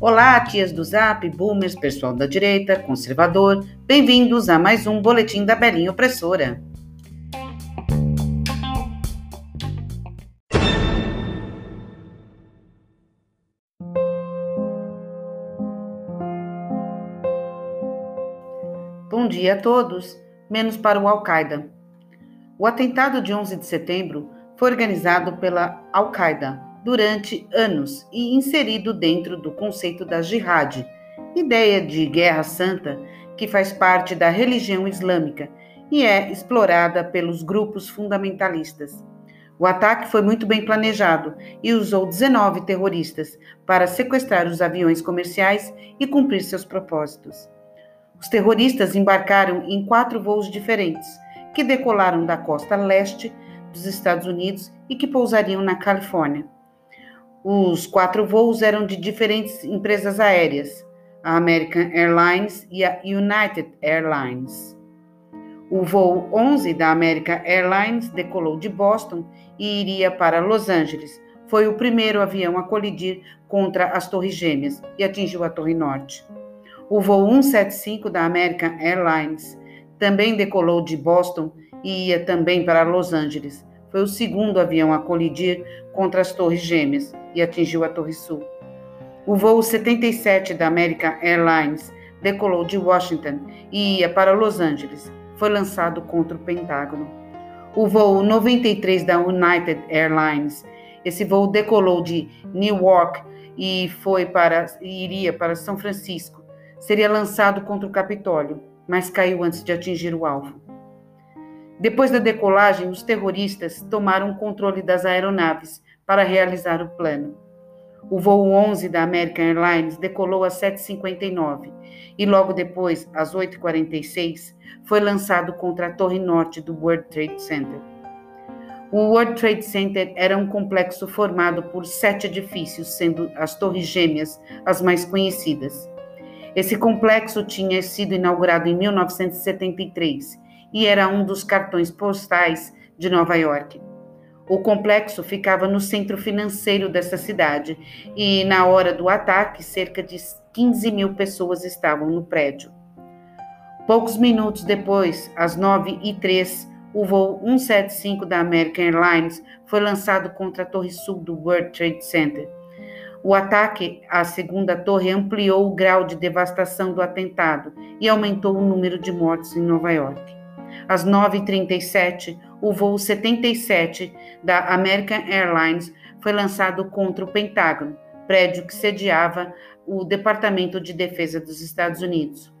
Olá, tias do Zap, boomers, pessoal da direita, conservador, bem-vindos a mais um Boletim da Belinha Opressora. Bom dia a todos, menos para o Al-Qaeda. O atentado de 11 de setembro foi organizado pela Al-Qaeda durante anos e inserido dentro do conceito da jihad, ideia de guerra santa que faz parte da religião islâmica e é explorada pelos grupos fundamentalistas. O ataque foi muito bem planejado e usou 19 terroristas para sequestrar os aviões comerciais e cumprir seus propósitos. Os terroristas embarcaram em 4 voos diferentes, que decolaram da costa leste dos Estados Unidos e que pousariam na Califórnia. Os 4 voos eram de diferentes empresas aéreas, a American Airlines e a United Airlines. O voo 11 da American Airlines decolou de Boston e iria para Los Angeles. Foi o primeiro avião a colidir contra as Torres Gêmeas e atingiu a Torre Norte. O voo 175 da American Airlines também decolou de Boston e ia também para Los Angeles. Foi o segundo avião a colidir contra as Torres Gêmeas e atingiu a Torre Sul. O voo 77 da American Airlines decolou de Washington e ia para Los Angeles. Foi lançado contra o Pentágono. O voo 93 da United Airlines, esse voo decolou de Newark e iria para São Francisco. Seria lançado contra o Capitólio, mas caiu antes de atingir o alvo. Depois da decolagem, os terroristas tomaram o controle das aeronaves para realizar o plano. O voo 11 da American Airlines decolou às 7h59 e logo depois, às 8h46, foi lançado contra a Torre Norte do World Trade Center. O World Trade Center era um complexo formado por 7 edifícios, sendo as Torres Gêmeas as mais conhecidas. Esse complexo tinha sido inaugurado em 1973 e era um dos cartões postais de Nova York. O complexo ficava no centro financeiro dessa cidade e, na hora do ataque, cerca de 15 mil pessoas estavam no prédio. Poucos minutos depois, às 9h03, o voo 175 da American Airlines foi lançado contra a Torre Sul do World Trade Center. O ataque à segunda torre ampliou o grau de devastação do atentado e aumentou o número de mortes em Nova York. Às 9h37, o voo 77 da American Airlines foi lançado contra o Pentágono, prédio que sediava o Departamento de Defesa dos Estados Unidos.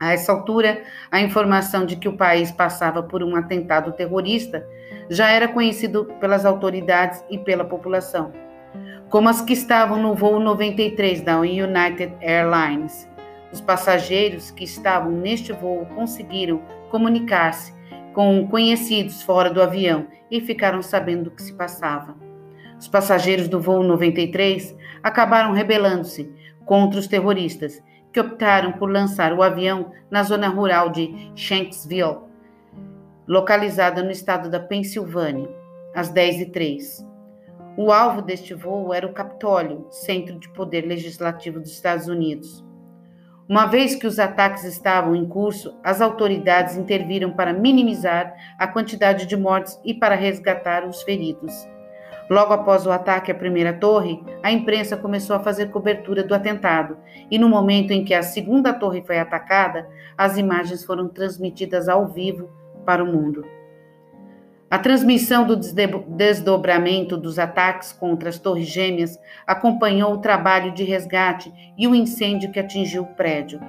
A essa altura, a informação de que o país passava por um atentado terrorista já era conhecido pelas autoridades e pela população, como as que estavam no voo 93 da United Airlines. Os passageiros que estavam neste voo conseguiram comunicar-se com conhecidos fora do avião e ficaram sabendo do que se passava. Os passageiros do voo 93 acabaram rebelando-se contra os terroristas, que optaram por lançar o avião na zona rural de Shanksville, localizada no estado da Pensilvânia, às 10h03. O alvo deste voo era o Capitólio, centro de poder legislativo dos Estados Unidos. Uma vez que os ataques estavam em curso, as autoridades interviram para minimizar a quantidade de mortes e para resgatar os feridos. Logo após o ataque à primeira torre, a imprensa começou a fazer cobertura do atentado e, no momento em que a segunda torre foi atacada, as imagens foram transmitidas ao vivo para o mundo. A transmissão do desdobramento dos ataques contra as Torres Gêmeas acompanhou o trabalho de resgate e o incêndio que atingiu o prédio.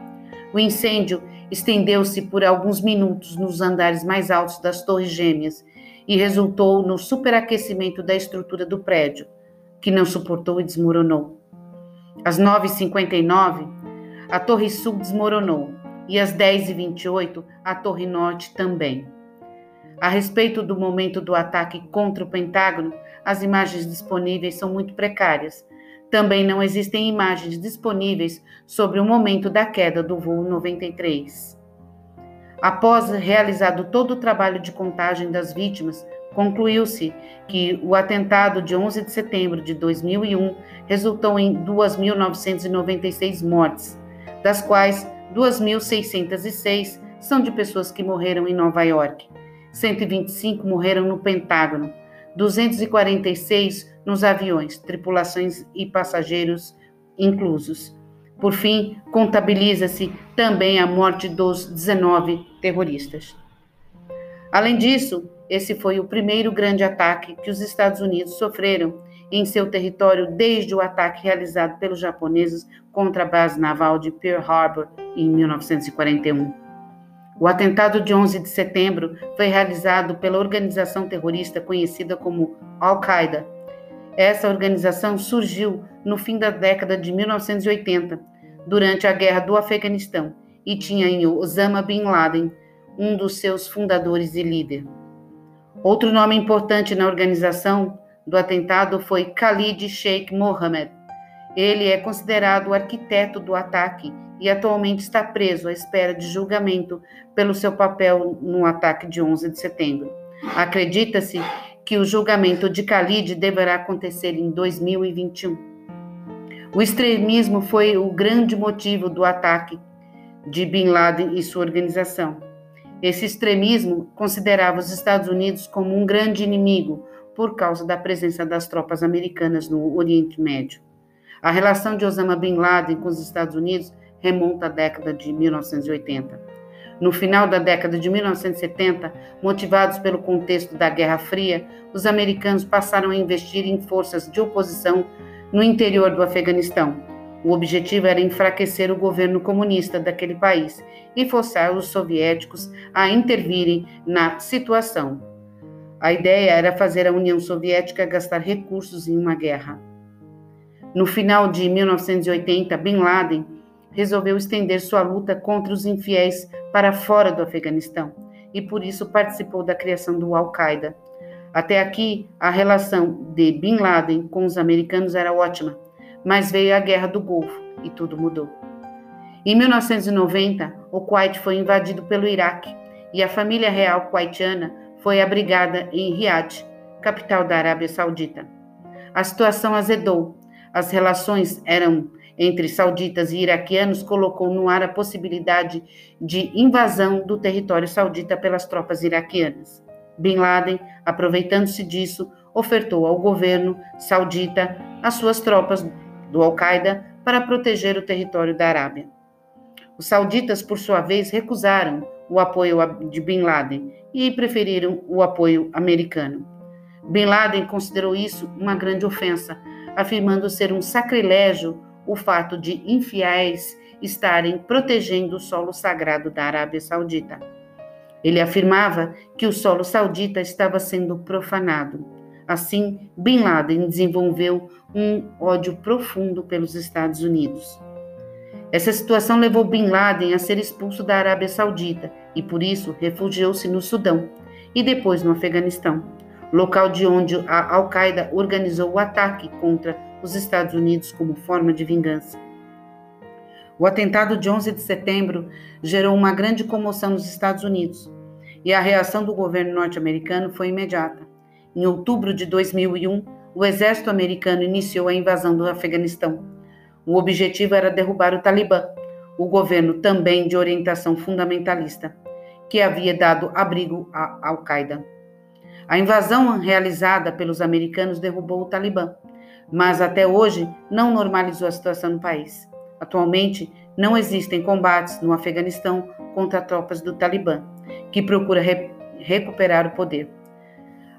O incêndio estendeu-se por alguns minutos nos andares mais altos das Torres Gêmeas e resultou no superaquecimento da estrutura do prédio, que não suportou e desmoronou. Às 9h59, a Torre Sul desmoronou e às 10h28, a Torre Norte também. A respeito do momento do ataque contra o Pentágono, as imagens disponíveis são muito precárias. Também não existem imagens disponíveis sobre o momento da queda do voo 93. Após realizado todo o trabalho de contagem das vítimas, Concluiu-se que o atentado de 11 de setembro de 2001 resultou em 2.996 mortes, das quais 2.606 são de pessoas que morreram em Nova York, 125 morreram no Pentágono, 246 nos aviões, tripulações e passageiros inclusos. Por fim, contabiliza-se também a morte dos 19 terroristas. Além disso, esse foi o primeiro grande ataque que os Estados Unidos sofreram em seu território desde o ataque realizado pelos japoneses contra a base naval de Pearl Harbor em 1941. O atentado de 11 de setembro foi realizado pela organização terrorista conhecida como Al-Qaeda. Essa organização surgiu no fim da década de 1980, durante a Guerra do Afeganistão, e tinha em Osama Bin Laden, um dos seus fundadores e líder. Outro nome importante na organização do atentado foi Khalid Sheikh Mohammed. Ele é considerado o arquiteto do ataque e atualmente está preso à espera de julgamento pelo seu papel no ataque de 11 de setembro. Acredita-se que o julgamento de Khalid deverá acontecer em 2021. O extremismo foi o grande motivo do ataque de Bin Laden e sua organização. Esse extremismo considerava os Estados Unidos como um grande inimigo por causa da presença das tropas americanas no Oriente Médio. A relação de Osama Bin Laden com os Estados Unidos remonta à década de 1980. No final da década de 1970, motivados pelo contexto da Guerra Fria, os americanos passaram a investir em forças de oposição no interior do Afeganistão. O objetivo era enfraquecer o governo comunista daquele país e forçar os soviéticos a intervirem na situação. A ideia era fazer a União Soviética gastar recursos em uma guerra. No final de 1980, Bin Laden resolveu estender sua luta contra os infiéis para fora do Afeganistão e, por isso, participou da criação do Al-Qaeda. Até aqui, a relação de Bin Laden com os americanos era ótima. Mas veio a Guerra do Golfo e tudo mudou. Em 1990, o Kuwait foi invadido pelo Iraque e a família real kuwaitiana foi abrigada em Riad, capital da Arábia Saudita. A situação azedou. As relações eram entre sauditas e iraquianos colocou no ar a possibilidade de invasão do território saudita pelas tropas iraquianas. Bin Laden, aproveitando-se disso, ofertou ao governo saudita as suas tropas do Al-Qaeda para proteger o território da Arábia. Os sauditas, por sua vez, recusaram o apoio de Bin Laden e preferiram o apoio americano. Bin Laden considerou isso uma grande ofensa, afirmando ser um sacrilégio o fato de infiéis estarem protegendo o solo sagrado da Arábia Saudita. Ele afirmava que o solo saudita estava sendo profanado. Assim, Bin Laden desenvolveu um ódio profundo pelos Estados Unidos. Essa situação levou Bin Laden a ser expulso da Arábia Saudita e, por isso, refugiou-se no Sudão e depois no Afeganistão, local de onde a Al-Qaeda organizou o ataque contra os Estados Unidos como forma de vingança. O atentado de 11 de setembro gerou uma grande comoção nos Estados Unidos e a reação do governo norte-americano foi imediata. Em outubro de 2001, o exército americano iniciou a invasão do Afeganistão. O objetivo era derrubar o Talibã, o governo também de orientação fundamentalista, que havia dado abrigo à Al-Qaeda. A invasão realizada pelos americanos derrubou o Talibã, mas até hoje não normalizou a situação no país. Atualmente, não existem combates no Afeganistão contra tropas do Talibã, que procura recuperar o poder.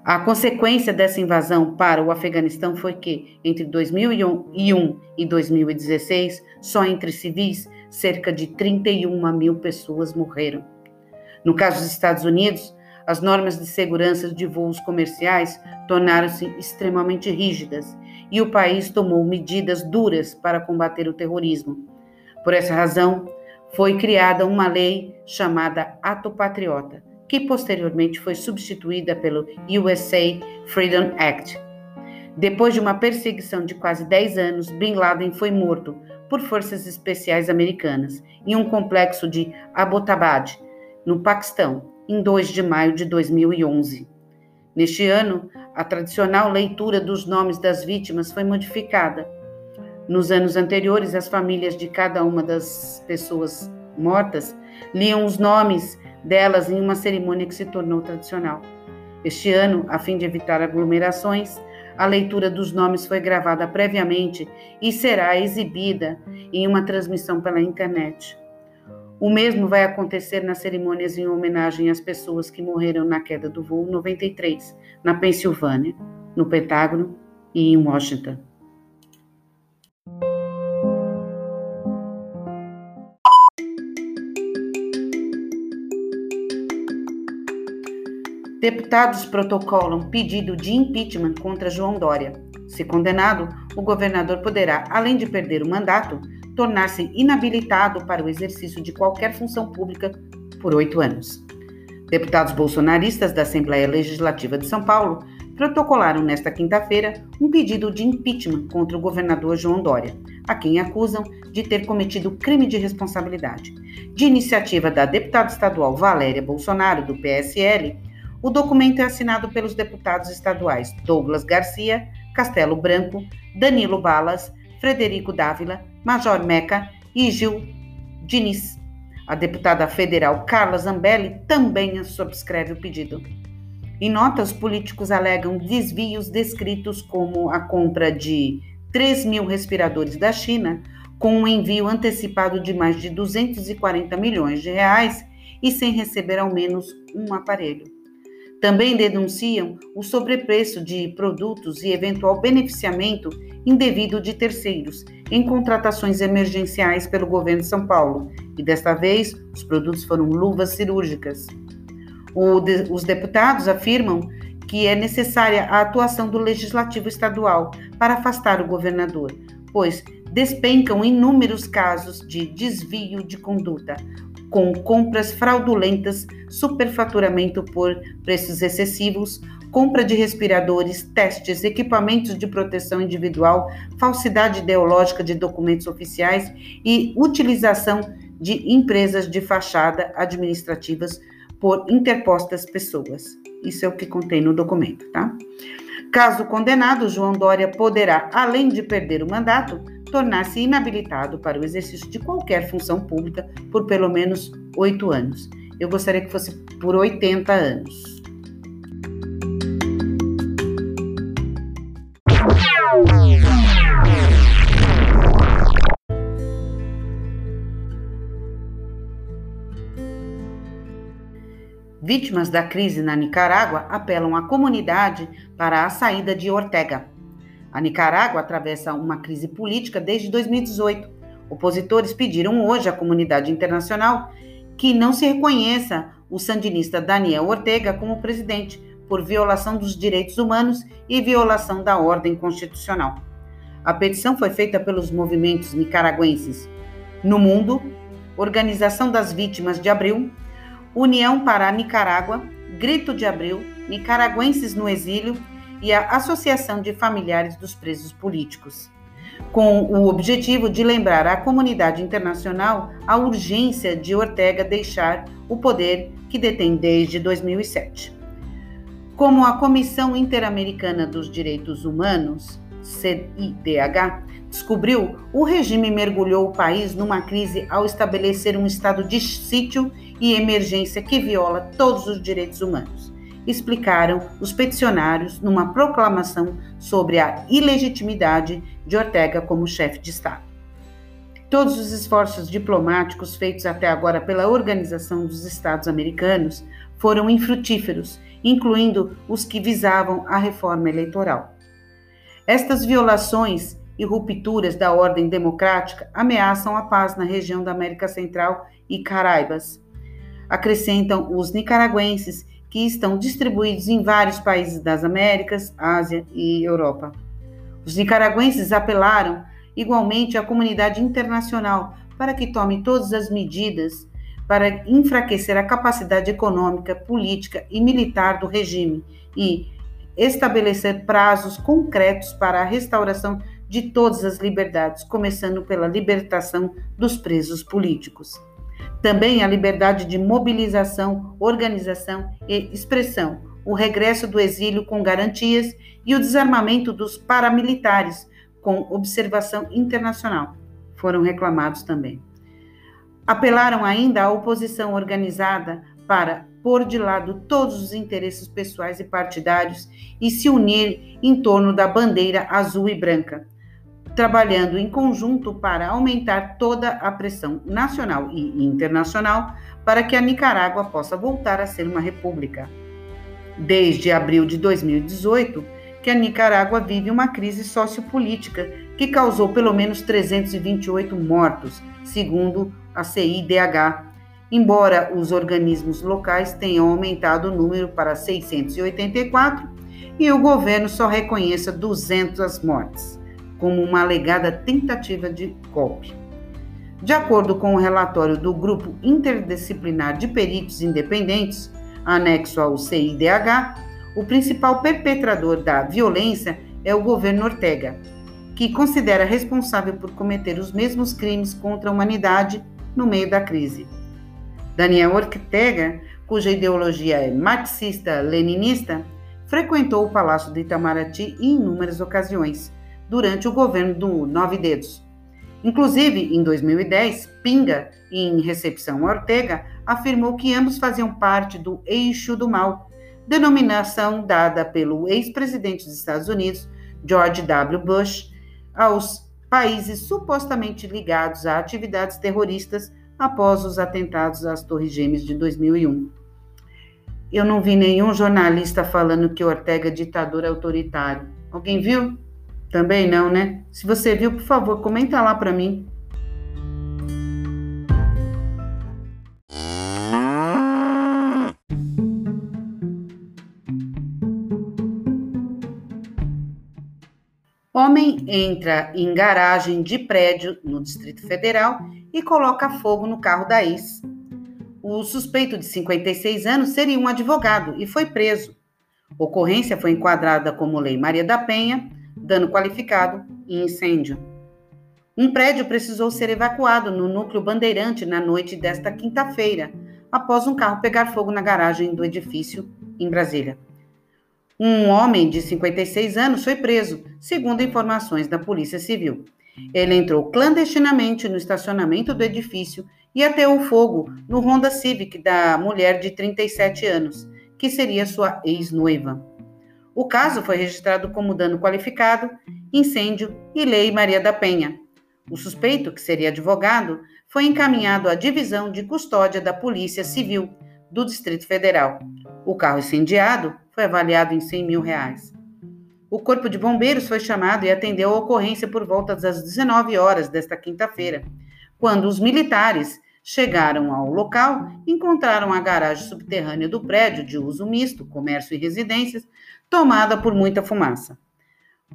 A consequência dessa invasão para o Afeganistão foi que, entre 2001 e 2016, só entre civis, cerca de 31 mil pessoas morreram. No caso dos Estados Unidos, as normas de segurança de voos comerciais tornaram-se extremamente rígidas e o país tomou medidas duras para combater o terrorismo. Por essa razão, foi criada uma lei chamada Ato Patriota, que posteriormente foi substituída pelo USA Freedom Act. Depois de uma perseguição de quase 10 anos, Bin Laden foi morto por forças especiais americanas em um complexo de Abbottabad, no Paquistão, em 2 de maio de 2011. Neste ano, a tradicional leitura dos nomes das vítimas foi modificada. Nos anos anteriores, as famílias de cada uma das pessoas mortas liam os nomes delas em uma cerimônia que se tornou tradicional. Este ano, a fim de evitar aglomerações, a leitura dos nomes foi gravada previamente e será exibida em uma transmissão pela internet. O mesmo vai acontecer nas cerimônias em homenagem às pessoas que morreram na queda do voo 93, na Pensilvânia, no Pentágono e em Washington. Deputados protocolam pedido de impeachment contra João Doria. Se condenado, o governador poderá, além de perder o mandato, tornar-se inabilitado para o exercício de qualquer função pública por 8 anos. Deputados bolsonaristas da Assembleia Legislativa de São Paulo protocolaram nesta quinta-feira um pedido de impeachment contra o governador João Doria, a quem acusam de ter cometido crime de responsabilidade. De iniciativa da deputada estadual Valéria Bolsonaro, do PSL, o documento é assinado pelos deputados estaduais Douglas Garcia, Castelo Branco, Danilo Balas, Frederico Dávila, Major Meca e Gil Diniz. A deputada federal Carla Zambelli também subscreve o pedido. Em nota, os políticos alegam desvios descritos como a compra de 3.000 respiradores da China, com um envio antecipado de mais de R$240 milhões e sem receber ao menos um aparelho. Também denunciam o sobrepreço de produtos e eventual beneficiamento indevido de terceiros em contratações emergenciais pelo governo de São Paulo, e desta vez os produtos foram luvas cirúrgicas. Os deputados afirmam que é necessária a atuação do legislativo estadual para afastar o governador, pois despencam inúmeros casos de desvio de conduta, com compras fraudulentas, superfaturamento por preços excessivos, compra de respiradores, testes, equipamentos de proteção individual, falsidade ideológica de documentos oficiais e utilização de empresas de fachada administrativas por interpostas pessoas. Isso é o que contém no documento, tá? Caso condenado, João Doria poderá, além de perder o mandato, tornar-se inabilitado para o exercício de qualquer função pública por pelo menos 8 anos. Eu gostaria que fosse por 80 anos. Vítimas da crise na Nicarágua apelam à comunidade para a saída de Ortega. A Nicarágua atravessa uma crise política desde 2018. Opositores pediram hoje à comunidade internacional que não se reconheça o sandinista Daniel Ortega como presidente, por violação dos direitos humanos e violação da ordem constitucional. A petição foi feita pelos movimentos nicaragüenses No Mundo, Organização das Vítimas de Abril, União para a Nicarágua, Grito de Abril, Nicaragüenses no Exílio e a Associação de Familiares dos Presos Políticos, com o objetivo de lembrar à comunidade internacional a urgência de Ortega deixar o poder que detém desde 2007. Como a Comissão Interamericana dos Direitos Humanos, CIDH, descobriu, o regime mergulhou o país numa crise ao estabelecer um estado de sítio e emergência que viola todos os direitos humanos, explicaram os peticionários numa proclamação sobre a ilegitimidade de Ortega como chefe de Estado. Todos os esforços diplomáticos feitos até agora pela Organização dos Estados Americanos foram infrutíferos, incluindo os que visavam a reforma eleitoral. Estas violações e rupturas da ordem democrática ameaçam a paz na região da América Central e Caraíbas, acrescentam os nicaragüenses, que estão distribuídos em vários países das Américas, Ásia e Europa. Os nicaragüenses apelaram igualmente à comunidade internacional para que tome todas as medidas para enfraquecer a capacidade econômica, política e militar do regime e estabelecer prazos concretos para a restauração de todas as liberdades, começando pela libertação dos presos políticos. Também a liberdade de mobilização, organização e expressão, o regresso do exílio com garantias e o desarmamento dos paramilitares com observação internacional, foram reclamados também. Apelaram ainda à oposição organizada para pôr de lado todos os interesses pessoais e partidários e se unir em torno da bandeira azul e branca, trabalhando em conjunto para aumentar toda a pressão nacional e internacional para que a Nicarágua possa voltar a ser uma república. Desde abril de 2018, que a Nicarágua vive uma crise sociopolítica que causou pelo menos 328 mortos, segundo a CIDH, embora os organismos locais tenham aumentado o número para 684 e o governo só reconheça 200 mortes, como uma alegada tentativa de golpe. De acordo com o relatório do Grupo Interdisciplinar de Peritos Independentes, anexo ao CIDH, o principal perpetrador da violência é o governo Ortega, que considera responsável por cometer os mesmos crimes contra a humanidade no meio da crise. Daniel Ortega, cuja ideologia é marxista-leninista, frequentou o Palácio de Itamaraty em inúmeras ocasiões, durante o governo do Nove Dedos. Inclusive, em 2010, Pinga, em recepção a Ortega, afirmou que ambos faziam parte do Eixo do Mal, denominação dada pelo ex-presidente dos Estados Unidos, George W. Bush, aos países supostamente ligados a atividades terroristas após os atentados às Torres Gêmeas de 2001. Eu não vi nenhum jornalista falando que Ortega é ditador autoritário. Alguém viu? Também não, né? Se você viu, por favor, comenta lá para mim. Homem entra em garagem de prédio no Distrito Federal e coloca fogo no carro da ex. O suspeito de 56 anos seria um advogado e foi preso. Ocorrência foi enquadrada como Lei Maria da Penha, dano qualificado e incêndio. Um prédio precisou ser evacuado no núcleo Bandeirante na noite desta quinta-feira, após um carro pegar fogo na garagem do edifício em Brasília. Um homem de 56 anos foi preso, segundo informações da Polícia Civil. Ele entrou clandestinamente no estacionamento do edifício e ateou fogo no Honda Civic da mulher de 37 anos, que seria sua ex-noiva. O caso foi registrado como dano qualificado, incêndio e Lei Maria da Penha. O suspeito, que seria advogado, foi encaminhado à Divisão de Custódia da Polícia Civil do Distrito Federal. O carro incendiado foi avaliado em R$100 mil. O Corpo de Bombeiros foi chamado e atendeu a ocorrência por volta das 19 horas desta quinta-feira, quando os militares chegaram ao local, encontraram a garagem subterrânea do prédio de uso misto, comércio e residências, tomada por muita fumaça.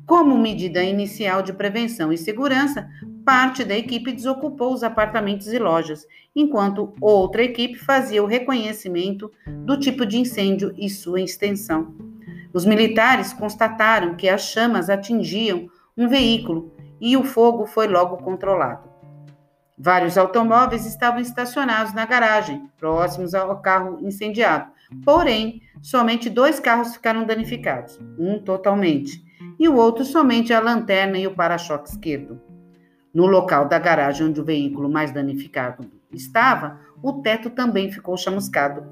Como medida inicial de prevenção e segurança, parte da equipe desocupou os apartamentos e lojas, enquanto outra equipe fazia o reconhecimento do tipo de incêndio e sua extensão. Os militares constataram que as chamas atingiam um veículo e o fogo foi logo controlado. Vários automóveis estavam estacionados na garagem, próximos ao carro incendiado. Porém, somente 2 carros ficaram danificados, um totalmente, e o outro somente a lanterna e o para-choque esquerdo. No local da garagem onde o veículo mais danificado estava, o teto também ficou chamuscado.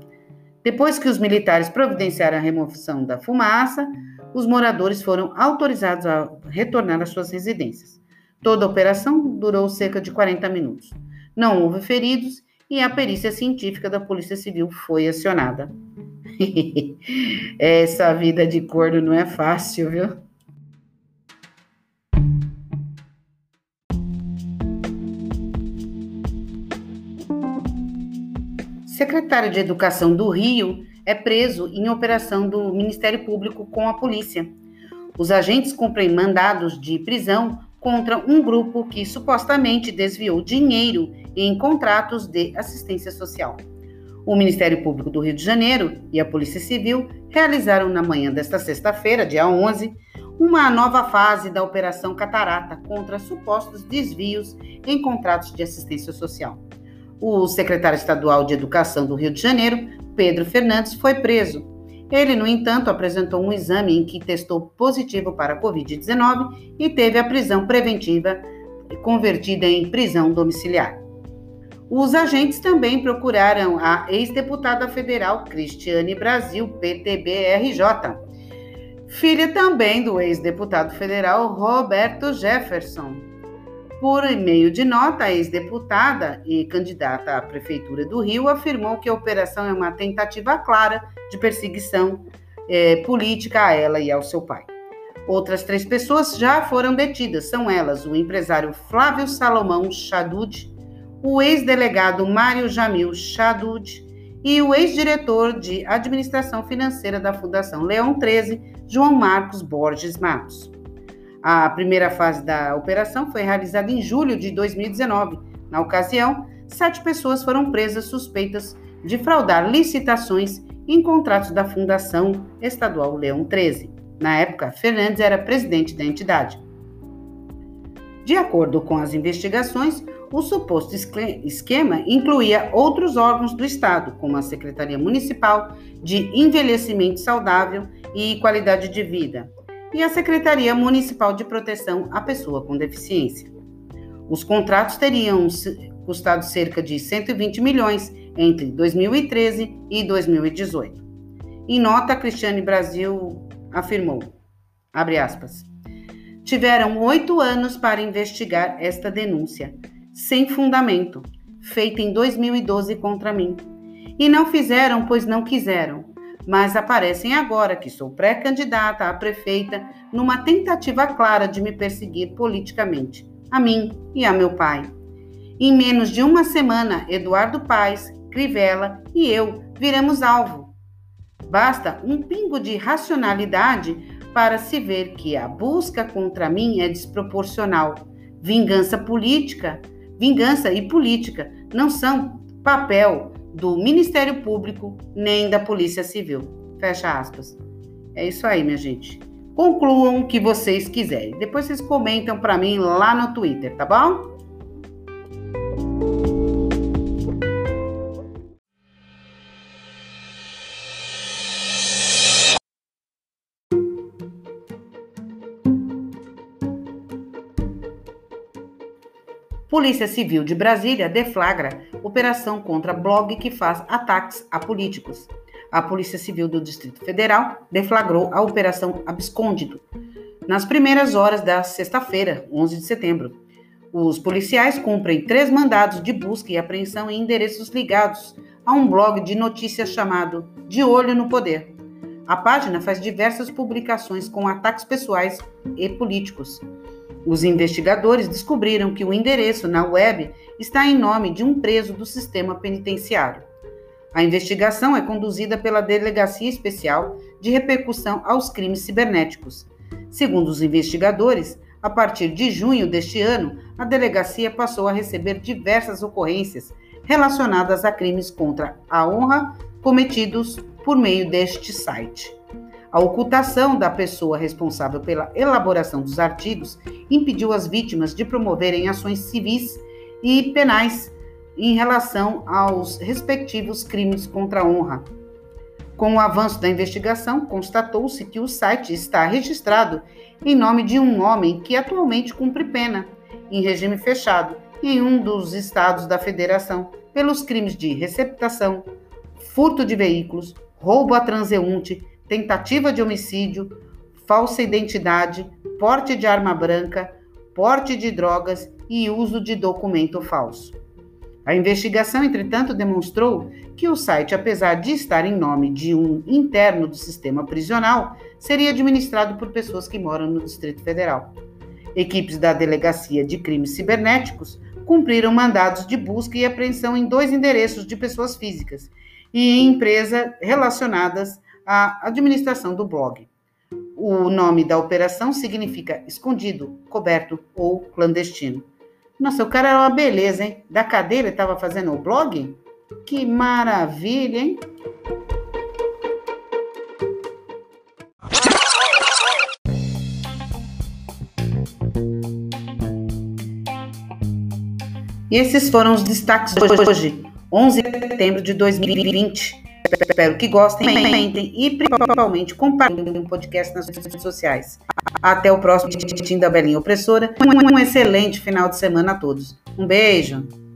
Depois que os militares providenciaram a remoção da fumaça, os moradores foram autorizados a retornar às suas residências. Toda a operação durou cerca de 40 minutos. Não houve feridos e a perícia científica da Polícia Civil foi acionada. Essa vida de corno não é fácil, viu? Secretário de Educação do Rio é preso em operação do Ministério Público com a polícia. Os agentes cumprem mandados de prisão contra um grupo que supostamente desviou dinheiro em contratos de assistência social. O Ministério Público do Rio de Janeiro e a Polícia Civil realizaram na manhã desta sexta-feira, dia 11, uma nova fase da Operação Catarata contra supostos desvios em contratos de assistência social. O secretário estadual de Educação do Rio de Janeiro, Pedro Fernandes, foi preso. Ele, no entanto, apresentou um exame em que testou positivo para a Covid-19 e teve a prisão preventiva convertida em prisão domiciliar. Os agentes também procuraram a ex-deputada federal Cristiane Brasil, PTB-RJ, filha também do ex-deputado federal Roberto Jefferson. Por meio de nota, a ex-deputada e candidata à Prefeitura do Rio afirmou que a operação é uma tentativa clara de perseguição política a ela e ao seu pai. Outras 3 pessoas já foram detidas, são elas o empresário Flávio Salomão Chadud, o ex-delegado Mário Jamil Chadud e o ex-diretor de Administração Financeira da Fundação Leão 13, João Marcos Borges Matos. A primeira fase da operação foi realizada em julho de 2019. Na ocasião, 7 pessoas foram presas suspeitas de fraudar licitações em contratos da Fundação Estadual Leão 13. Na época, Fernandes era presidente da entidade. De acordo com as investigações, o suposto esquema incluía outros órgãos do Estado, como a Secretaria Municipal de Envelhecimento Saudável e Qualidade de Vida e a Secretaria Municipal de Proteção à Pessoa com Deficiência. Os contratos teriam custado cerca de 120 milhões entre 2013 e 2018. Em nota, Cristiane Brasil afirmou, abre aspas, tiveram 8 anos para investigar esta denúncia, sem fundamento, feita em 2012 contra mim. E não fizeram, pois não quiseram, mas aparecem agora que sou pré-candidata a prefeita numa tentativa clara de me perseguir politicamente, a mim e a meu pai. Em menos de uma semana, Eduardo Paes, Crivella e eu viramos alvo. Basta um pingo de racionalidade para se ver que a busca contra mim é desproporcional. Vingança e política não são papel do Ministério Público nem da Polícia Civil. Fecha aspas. É isso aí, minha gente. Concluam o que vocês quiserem. Depois vocês comentam para mim lá no Twitter, tá bom? Polícia Civil de Brasília deflagra operação contra blog que faz ataques a políticos. A Polícia Civil do Distrito Federal deflagrou a operação Abscôndido nas primeiras horas da sexta-feira, 11 de setembro. Os policiais cumprem 3 mandados de busca e apreensão em endereços ligados a um blog de notícias chamado De Olho no Poder. A página faz diversas publicações com ataques pessoais e políticos. Os investigadores descobriram que o endereço na web está em nome de um preso do sistema penitenciário. A investigação é conduzida pela Delegacia Especial de Repercussão aos Crimes Cibernéticos. Segundo os investigadores, a partir de junho deste ano, a delegacia passou a receber diversas ocorrências relacionadas a crimes contra a honra cometidos por meio deste site. A ocultação da pessoa responsável pela elaboração dos artigos impediu as vítimas de promoverem ações civis e penais em relação aos respectivos crimes contra a honra. Com o avanço da investigação, constatou-se que o site está registrado em nome de um homem que atualmente cumpre pena, em regime fechado, em um dos estados da federação, pelos crimes de receptação, furto de veículos, roubo a transeunte, tentativa de homicídio, falsa identidade, porte de arma branca, porte de drogas e uso de documento falso. A investigação, entretanto, demonstrou que o site, apesar de estar em nome de um interno do sistema prisional, seria administrado por pessoas que moram no Distrito Federal. Equipes da Delegacia de Crimes Cibernéticos cumpriram mandados de busca e apreensão em 2 endereços de pessoas físicas e em empresas relacionadas a administração do blog. O nome da operação significa escondido, coberto ou clandestino. Nossa, o cara era uma beleza, hein? Da cadeira estava fazendo o blog? Que maravilha, hein? E esses foram os destaques de hoje, 11 de setembro de 2020. Espero que gostem, comentem e principalmente compartilhem o podcast nas suas redes sociais. Até o próximo Tintim da Belinha Opressora. Um excelente final de semana a todos. Um beijo!